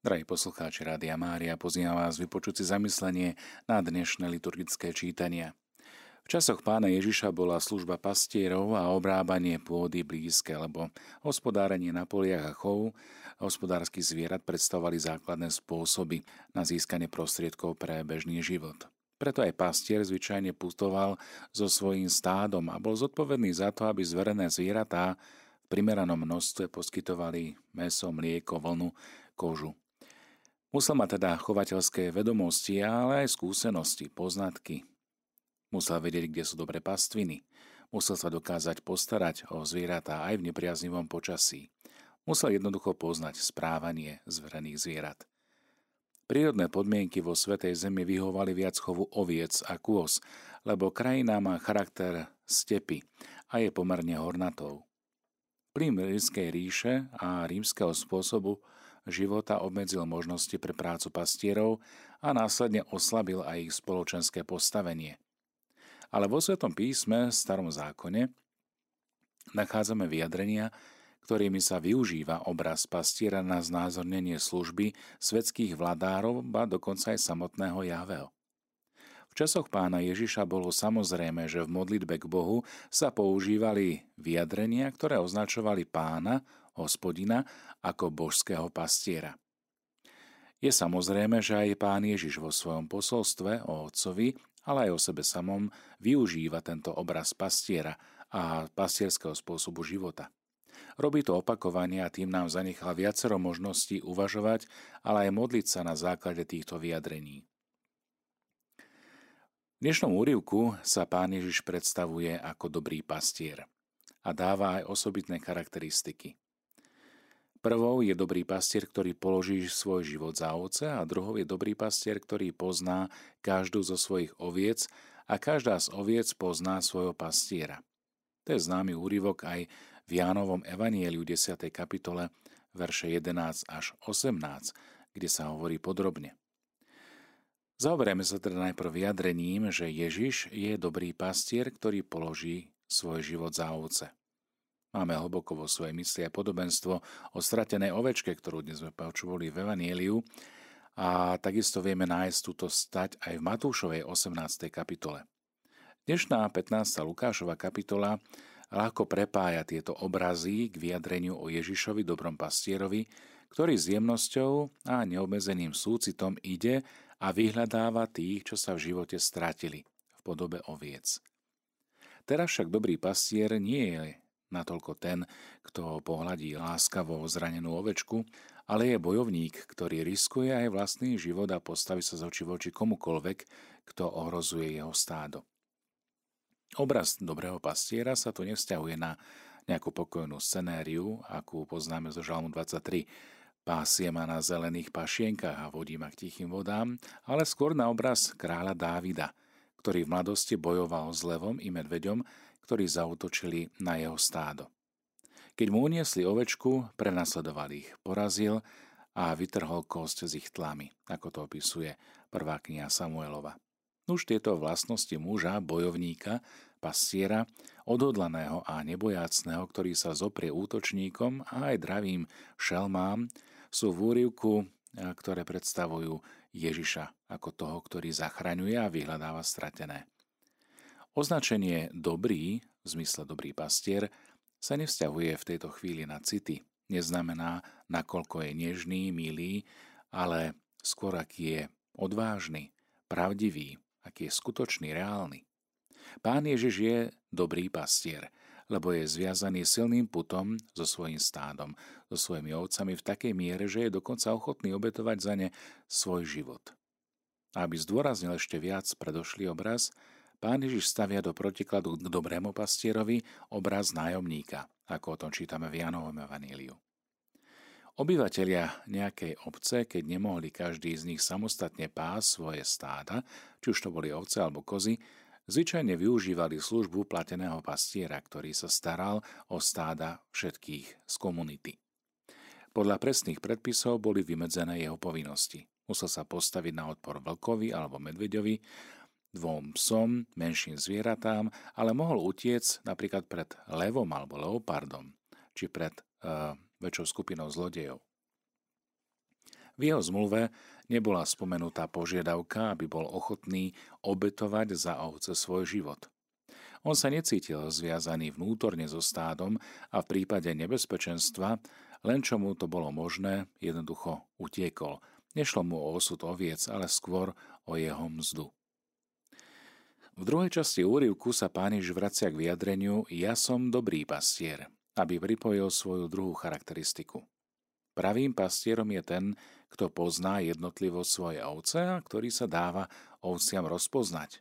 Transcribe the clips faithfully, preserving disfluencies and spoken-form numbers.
Drahí poslucháči Rádia Mária, pozývam vás vypočuť si zamyslenie na dnešné liturgické čítania. V časoch pána Ježiša bola služba pastierov a obrábanie pôdy blízke, lebo hospodárenie na poliach a chov a hospodárskych zvierat predstavovali základné spôsoby na získanie prostriedkov pre bežný život. Preto aj pastier zvyčajne pustoval so svojím stádom a bol zodpovedný za to, aby zverené zvieratá v primeranom množstve poskytovali mäso, mlieko, vlnu, kožu. Musel mať teda chovateľské vedomosti, ale aj skúsenosti, poznatky. Musel vedieť, kde sú dobré pastviny. Musel sa dokázať postarať o zvieratá aj v nepriaznivom počasí. Musel jednoducho poznať správanie zverených zvierat. Prírodné podmienky vo Svätej zemi vyhovovali viac chovu oviec a kôz, lebo krajina má charakter stepy a je pomerne hornatou. Vplyv rímskej ríše a rímskeho spôsobu života obmedzil možnosti pre prácu pastierov a následne oslabil aj ich spoločenské postavenie. Ale vo Svätom písme, Starom zákone, nachádzame vyjadrenia, ktorými sa využíva obraz pastiera na znázornenie služby svetských vladárov, ba dokonca aj samotného Jahveho. V časoch pána Ježiša bolo samozrejme, že v modlitbe k Bohu sa používali vyjadrenia, ktoré označovali pána, hospodina, ako božského pastiera. Je samozrejme, že aj pán Ježiš vo svojom posolstve o otcovi, ale aj o sebe samom využíva tento obraz pastiera a pastierského spôsobu života. Robí to opakovanie a tým nám zanechal viacero možností uvažovať, ale aj modliť sa na základe týchto vyjadrení. V dnešnom úryvku sa pán Ježiš predstavuje ako dobrý pastier a dáva aj osobitné charakteristiky. Prvou je dobrý pastier, ktorý položí svoj život za ovce, a druhou je dobrý pastier, ktorý pozná každú zo svojich oviec a každá z oviec pozná svojho pastiera. To je známy úryvok aj v Jánovom evanjeliu desiatej kapitole, verše jedenásť až osemnásť, kde sa hovorí podrobne. Zaoberieme sa teda najprv vyjadrením, že Ježiš je dobrý pastier, ktorý položí svoj život za ovce. Máme hlboko vo svojej mysli a podobenstvo o stratenej ovečke, ktorú dnes sme počuli v evanjeliu, a takisto vieme nájsť túto stať aj v Matúšovej osemnástej kapitole. Dnešná pätnásta Lukášova kapitola ľahko prepája tieto obrazy k vyjadreniu o Ježišovi, dobrom pastierovi, ktorý s jemnosťou a neobmedzeným súcitom ide a vyhľadáva tých, čo sa v živote stratili, v podobe oviec. Teraz však dobrý pastier nie je natoľko ten, kto pohľadí láskavo zranenú ovečku, ale je bojovník, ktorý riskuje aj vlastný život a postaví sa z oči voči komukoľvek, kto ohrozuje jeho stádo. Obraz dobrého pastiera sa tu nevzťahuje na nejakú pokojnú scenériu, akú poznáme zo Žalmu dvadsaťtri. Pásie ma na zelených pašienkach a vodí ma k tichým vodám, ale skôr na obraz kráľa Dávida, ktorý v mladosti bojoval s levom i medveďom, ktorí zaútočili na jeho stádo. Keď mu uniesli ovečku, prenasledoval ich, porazil a vytrhol kosť z ich tlamy, ako to opisuje prvá kniha Samuelova. Už tieto vlastnosti muža, bojovníka, pastiera, odhodlaného a nebojácného, ktorý sa zoprie útočníkom a aj dravým šelmám, sú v úryvku, ktoré predstavujú Ježiša ako toho, ktorý zachraňuje a vyhľadáva stratené. Označenie dobrý, v zmysle dobrý pastier, sa nevzťahuje v tejto chvíli na city. Neznamená, nakoľko je nežný, milý, ale skôr aký je odvážny, pravdivý, aký je skutočný, reálny. Pán Ježiš je dobrý pastier, lebo je zviazaný silným putom so svojím stádom, so svojimi ovcami v takej miere, že je dokonca ochotný obetovať za ne svoj život. Aby zdôraznil ešte viac predošlý obraz, pán Ježiš stavia do protikladu k dobrému pastierovi obraz nájomníka, ako o tom čítame v Jánovom evanjeliu. Obyvatelia nejakej obce, keď nemohli každý z nich samostatne pásť svoje stáda, či už to boli ovce alebo kozy, zvyčajne využívali službu plateného pastiera, ktorý sa staral o stáda všetkých z komunity. Podľa presných predpisov boli vymedzené jeho povinnosti. Musel sa postaviť na odpor vlkovi alebo medveďovi, dvom psom, menším zvieratám, ale mohol utiec napríklad pred levom alebo leopardom, či pred... Uh, väčšou skupinou zlodejov. V V jeho zmluve nebola spomenutá požiadavka, aby bol ochotný obetovať za ovce svoj život. On sa necítil zviazaný vnútorne so stádom a v prípade nebezpečenstva, len čo mu to bolo možné, jednoducho utiekol. Nešlo mu o osud oviec, ale skôr o jeho mzdu. V druhej časti úryvku sa pániž vracia k vyjadreniu ja som dobrý pastier, aby pripojil svoju druhú charakteristiku. Pravým pastierom je ten, kto pozná jednotlivosť svojej ovce a ktorý sa dáva ovciam rozpoznať.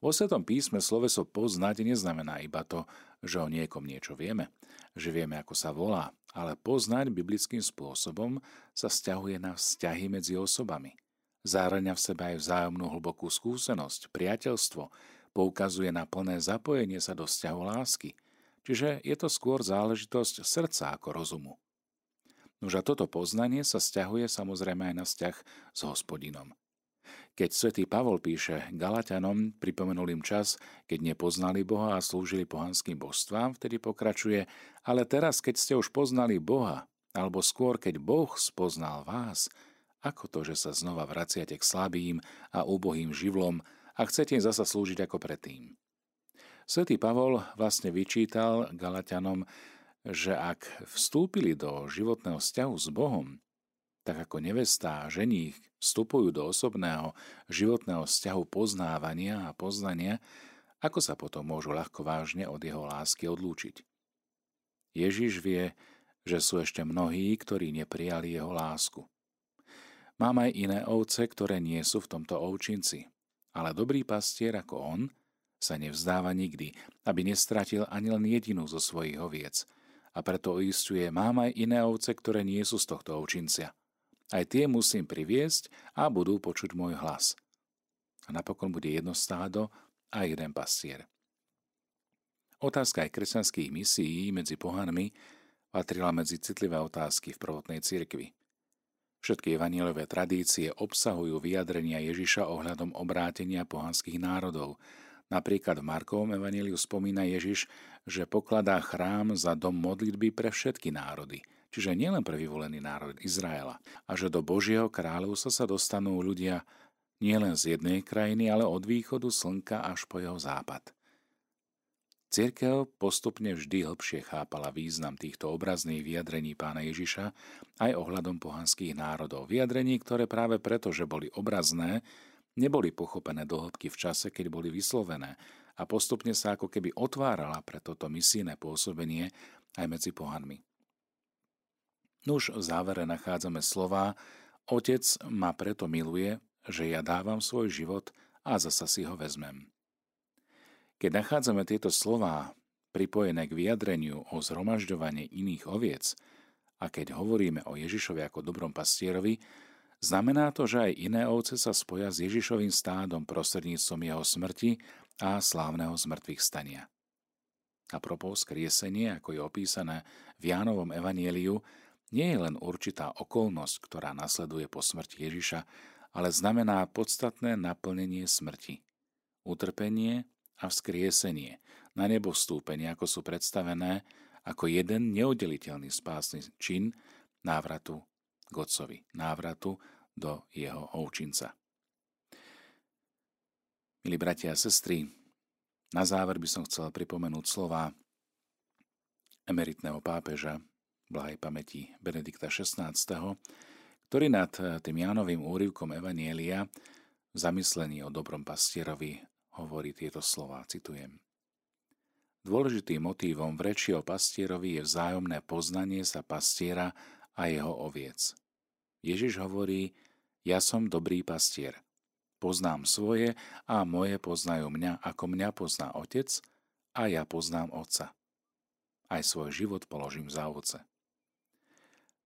Vo Svätom písme sloveso poznať neznamená iba to, že o niekom niečo vieme, že vieme, ako sa volá, ale poznať biblickým spôsobom sa vzťahuje na vzťahy medzi osobami. Zahŕňa v sebe aj vzájomnú hlbokú skúsenosť, priateľstvo, poukazuje na plné zapojenie sa do vzťahu lásky, čiže je to skôr záležitosť srdca ako rozumu. Nož a toto poznanie sa vzťahuje samozrejme aj na vzťah s Hospodinom. Keď svätý Pavol píše Galatianom, pripomenul im čas, keď nepoznali Boha a slúžili pohanským božstvám, vtedy pokračuje, ale teraz, keď ste už poznali Boha, alebo skôr, keď Boh spoznal vás, ako to, že sa znova vraciate k slabým a úbohým živlom a chcete zasa slúžiť ako predtým? Svätý Pavol vlastne vyčítal Galatianom, že ak vstúpili do životného vzťahu s Bohom, tak ako nevesta a ženích vstupujú do osobného životného vzťahu poznávania a poznania, ako sa potom môžu ľahko vážne od jeho lásky odlúčiť? Ježiš vie, že sú ešte mnohí, ktorí neprijali jeho lásku. Mám aj iné ovce, ktoré nie sú v tomto ovčinci. Ale dobrý pastier ako on sa nevzdáva nikdy, aby nestratil ani len jedinú zo svojich oviec. A preto uisťuje, mám aj iné ovce, ktoré nie sú z tohto ovčincia. Aj tie musím priviesť a budú počuť môj hlas. A napokon bude jedno stádo a jeden pastier. Otázka aj kresťanských misií medzi pohanmi patrila medzi citlivé otázky v prvotnej cirkvi. Všetky evanjeliové tradície obsahujú vyjadrenia Ježiša ohľadom obrátenia pohanských národov. Napríklad v Markovom evanjeliu spomína Ježiš, že pokladá chrám za dom modlitby pre všetky národy, čiže nielen pre vyvolený národ Izraela, a že do Božieho kráľovstva sa dostanú ľudia nielen z jednej krajiny, ale od východu slnka až po jeho západ. Cirkev postupne vždy hlbšie chápala význam týchto obrazných vyjadrení pána Ježiša aj ohľadom pohanských národov. Vyjadrení, ktoré práve preto, že boli obrazné, neboli pochopené do hĺbky v čase, keď boli vyslovené a postupne sa ako keby otvárala pre toto misijné pôsobenie aj medzi pohanmi. Nuž v závere nachádzame slová Otec ma preto miluje, že ja dávam svoj život a zasa si ho vezmem. Keď nachádzame tieto slová pripojené k vyjadreniu o zhromažďovaní iných oviec a keď hovoríme o Ježišovi ako dobrom pastierovi, znamená to, že aj iné ovce sa spoja s Ježišovým stádom prostredníctvom jeho smrti a slávneho zmrtvých stania. Apropos skriesenie, ako je opísané v Jánovom evanjeliu, nie je len určitá okolnosť, ktorá nasleduje po smrti Ježiša, ale znamená podstatné naplnenie smrti, utrpenie a vzkriesenie, na nebo vstúpenie, ako sú predstavené ako jeden neoddeliteľný spásny čin návratu k Otcovi, návratu do jeho ovčinca. Milí bratia a sestry, na záver by som chcel pripomenúť slová emeritného pápeža blahej pamäti Benedikta šestnásteho, ktorý nad tým Jánovým úryvkom evanjelia v zamyslení o dobrom pastierovi hovorí tieto slová, citujem. Dôležitým motívom v reči o pastierovi je vzájomné poznanie sa pastiera a jeho oviec. Ježiš hovorí, ja som dobrý pastier. Poznám svoje a moje poznajú mňa, ako mňa pozná Otec a ja poznám Otca. Aj svoj život položím za ovce.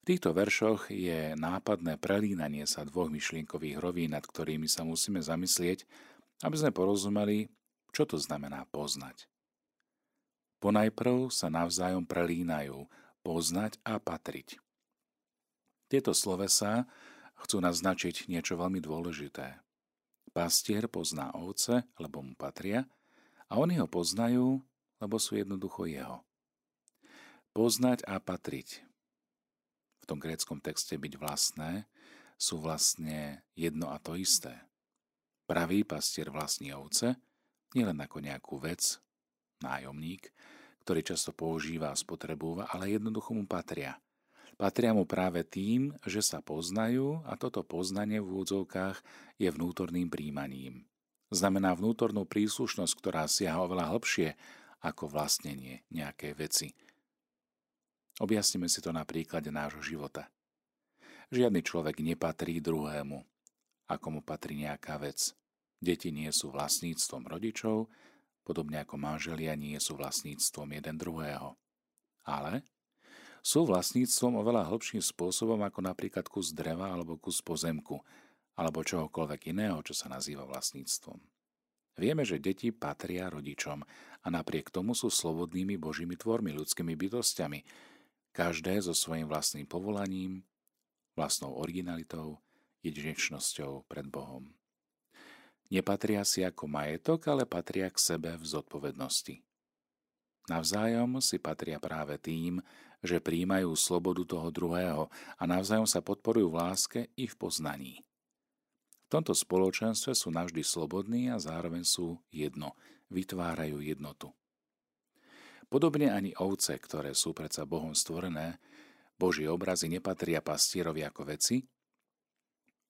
V týchto veršoch je nápadné prelínanie sa dvoch myšlienkových rovín, nad ktorými sa musíme zamyslieť, aby sme porozumeli, čo to znamená poznať. Ponajprv sa navzájom prelínajú poznať a patriť. Tieto slovesá chcú naznačiť niečo veľmi dôležité. Pastier pozná ovce, lebo mu patria, a oni ho poznajú, lebo sú jednoducho jeho. Poznať a patriť. V tom gréckom texte byť vlastné sú vlastne jedno a to isté. Pravý pastier vlastní ovce, nielen ako nejakú vec, nájomník, ktorý často používa a spotrebúva, ale jednoducho mu patria. Patria mu práve tým, že sa poznajú a toto poznanie v úvodzovkách je vnútorným príjmaním. Znamená vnútornú príslušnosť, ktorá siaha oveľa hlbšie ako vlastnenie nejakej veci. Objasnime si to na príklade nášho života. Žiadny človek nepatrí druhému, ako mu patrí nejaká vec. Deti nie sú vlastníctvom rodičov, podobne ako manželia nie sú vlastníctvom jeden druhého. Ale sú vlastníctvom oveľa hlbším spôsobom ako napríklad kus dreva alebo kus pozemku alebo čohokoľvek iného, čo sa nazýva vlastníctvom. Vieme, že deti patria rodičom a napriek tomu sú slobodnými božími tvormi, ľudskými bytostiami, každé so svojím vlastným povolaním, vlastnou originalitou, jedinečnosťou pred Bohom. Nepatria si ako majetok, ale patria k sebe v zodpovednosti. Navzájom si patria práve tým, že prijímajú slobodu toho druhého a navzájom sa podporujú v láske i v poznaní. V tomto spoločenstve sú navždy slobodní a zároveň sú jedno, vytvárajú jednotu. Podobne ani ovce, ktoré sú predsa Bohom stvorené, Boží obrazy nepatria pastierovi ako veci,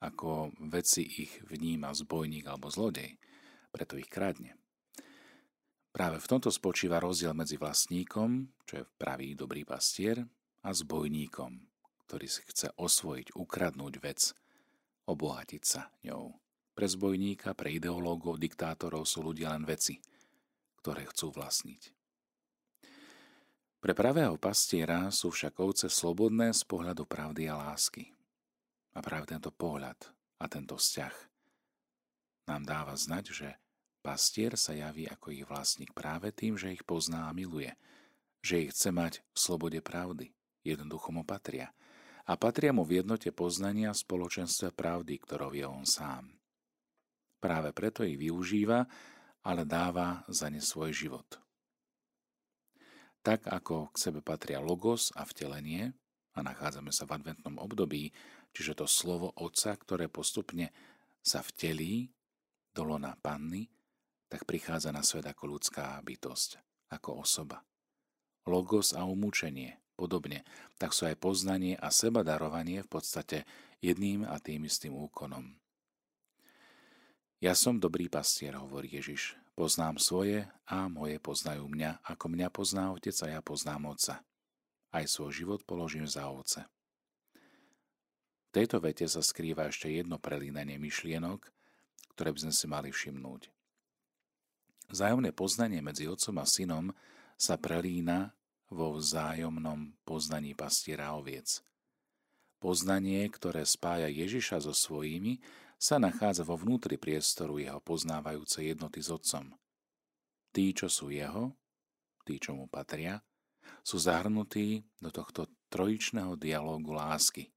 ako veci ich vníma zbojník alebo zlodej, preto ich kradne. Práve v tomto spočíva rozdiel medzi vlastníkom, čo je pravý dobrý pastier, a zbojníkom, ktorý si chce osvojiť, ukradnúť vec, obohatiť sa ňou. Pre zbojníka, pre ideológov, diktátorov sú ľudia len veci, ktoré chcú vlastniť. Pre pravého pastiera sú však ovce slobodné z pohľadu pravdy a lásky. A práve tento pohľad a tento vzťah nám dáva znať, že pastier sa javí ako ich vlastník práve tým, že ich pozná a miluje, že ich chce mať v slobode pravdy, jednoducho mu patria. A patria mu v jednote poznania v spoločenstve pravdy, ktorou je on sám. Práve preto ich využíva, ale dáva za ne svoj život. Tak ako k sebe patria logos a vtelenie, a nachádzame sa v adventnom období, čiže to slovo Otca, ktoré postupne sa vtelí do lona Panny, tak prichádza na svet ako ľudská bytosť, ako osoba. Logos a umúčenie, podobne, tak sú aj poznanie a sebadarovanie v podstate jedným a tým istým úkonom. Ja som dobrý pastier, hovorí Ježiš. Poznám svoje a moje poznajú mňa, ako mňa pozná Otec a ja poznám Otca. Aj svoj život položím za ovce. V tejto vete sa skrýva ešte jedno prelínanie myšlienok, ktoré by sme si mali všimnúť. Vzájomné poznanie medzi otcom a synom sa prelína vo vzájomnom poznaní pastiera oviec. Poznanie, ktoré spája Ježiša so svojimi, sa nachádza vo vnútri priestoru jeho poznávajúcej jednoty s otcom. Tí, čo sú jeho, tí, čo mu patria, sú zahrnutí do tohto trojičného dialógu lásky.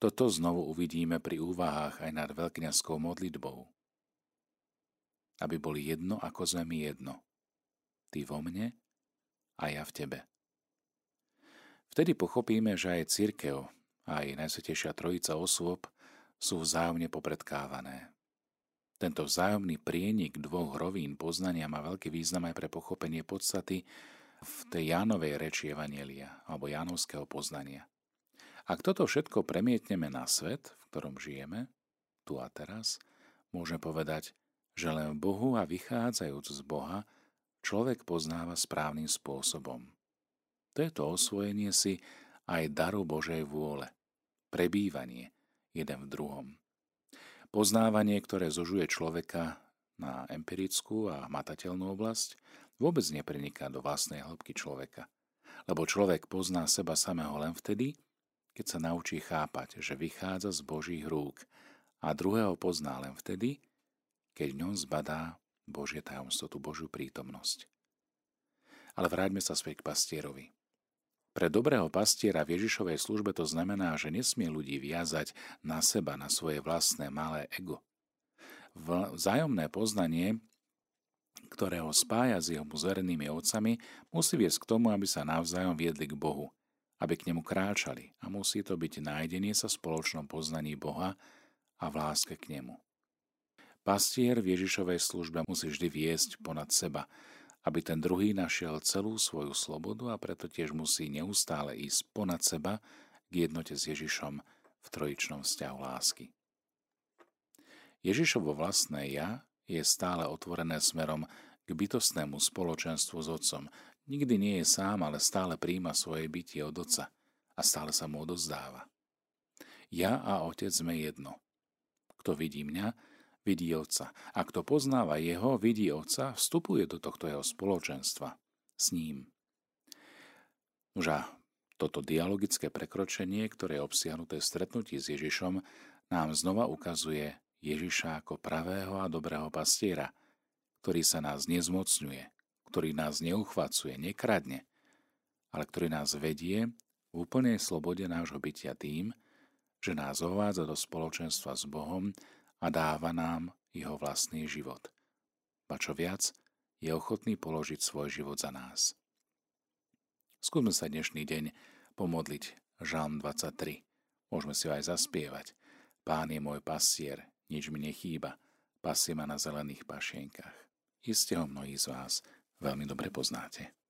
Toto znovu uvidíme pri úvahách aj nad veľkňazskou modlitbou. Aby boli jedno, ako sme my jedno. Ty vo mne a ja v tebe. Vtedy pochopíme, že aj cirkev a aj Najsvätejšia Trojica osôb sú vzájomne popredkávané. Tento vzájomný prienik dvoch rovín poznania má veľký význam aj pre pochopenie podstaty v tej Jánovej reči evanjelia alebo Jánovského poznania. Ak toto všetko premietneme na svet, v ktorom žijeme, tu a teraz, môžeme povedať, že len v Bohu a vychádzajúc z Boha človek poznáva správnym spôsobom. To je to osvojenie si aj daru Božej vôle, prebývanie jeden v druhom. Poznávanie, ktoré zožuje človeka na empirickú a hmatateľnú oblasť, vôbec nepreniká do vlastnej hĺbky človeka, lebo človek pozná seba samého len vtedy, keď sa naučí chápať, že vychádza z Božích rúk a druhého pozná len vtedy, keď v ňom zbadá Božie tajomstvo, tú Božiu prítomnosť. Ale vráťme sa späť k pastierovi. Pre dobrého pastiera v Ježišovej službe to znamená, že nesmie ľudí viazať na seba, na svoje vlastné malé ego. Vzájomné poznanie, ktoré ho spája s jeho zverenými ovcami, musí viesť k tomu, aby sa navzájom viedli k Bohu aby k nemu kráčali a musí to byť nájdenie sa v spoločnom poznaní Boha a v láske k nemu. Pastier v Ježišovej službe musí vždy viesť ponad seba, aby ten druhý našiel celú svoju slobodu a preto tiež musí neustále ísť ponad seba k jednote s Ježišom v trojičnom vzťahu lásky. Ježišovo vlastné ja je stále otvorené smerom k bytostnému spoločenstvu s Otcom. Nikdy nie je sám, ale stále prijíma svoje bytie od Otca a stále sa mu odovzdáva. Ja a Otec sme jedno. Kto vidí mňa, vidí Otca. A kto poznáva jeho, vidí Otca, vstupuje do tohto jeho spoločenstva s ním. Nože toto dialogické prekročenie, ktoré je obsiahnuté v stretnutí s Ježišom, nám znova ukazuje Ježiša ako pravého a dobrého pastiera, ktorý sa nás nezmocňuje, ktorý nás neuchvacuje, nekradne, ale ktorý nás vedie v úplnej slobode nášho bytia tým, že nás ovádza do spoločenstva s Bohom a dáva nám jeho vlastný život. Ba čo viac, je ochotný položiť svoj život za nás. Skúsme sa dnešný deň pomodliť Žalm dvadsaťtri. Môžeme si ho aj zaspievať. Pán je môj pastier, nič mi nechýba, pasie ma na zelených pašienkach. Iste ho mnohí z vás veľmi dobre poznáte.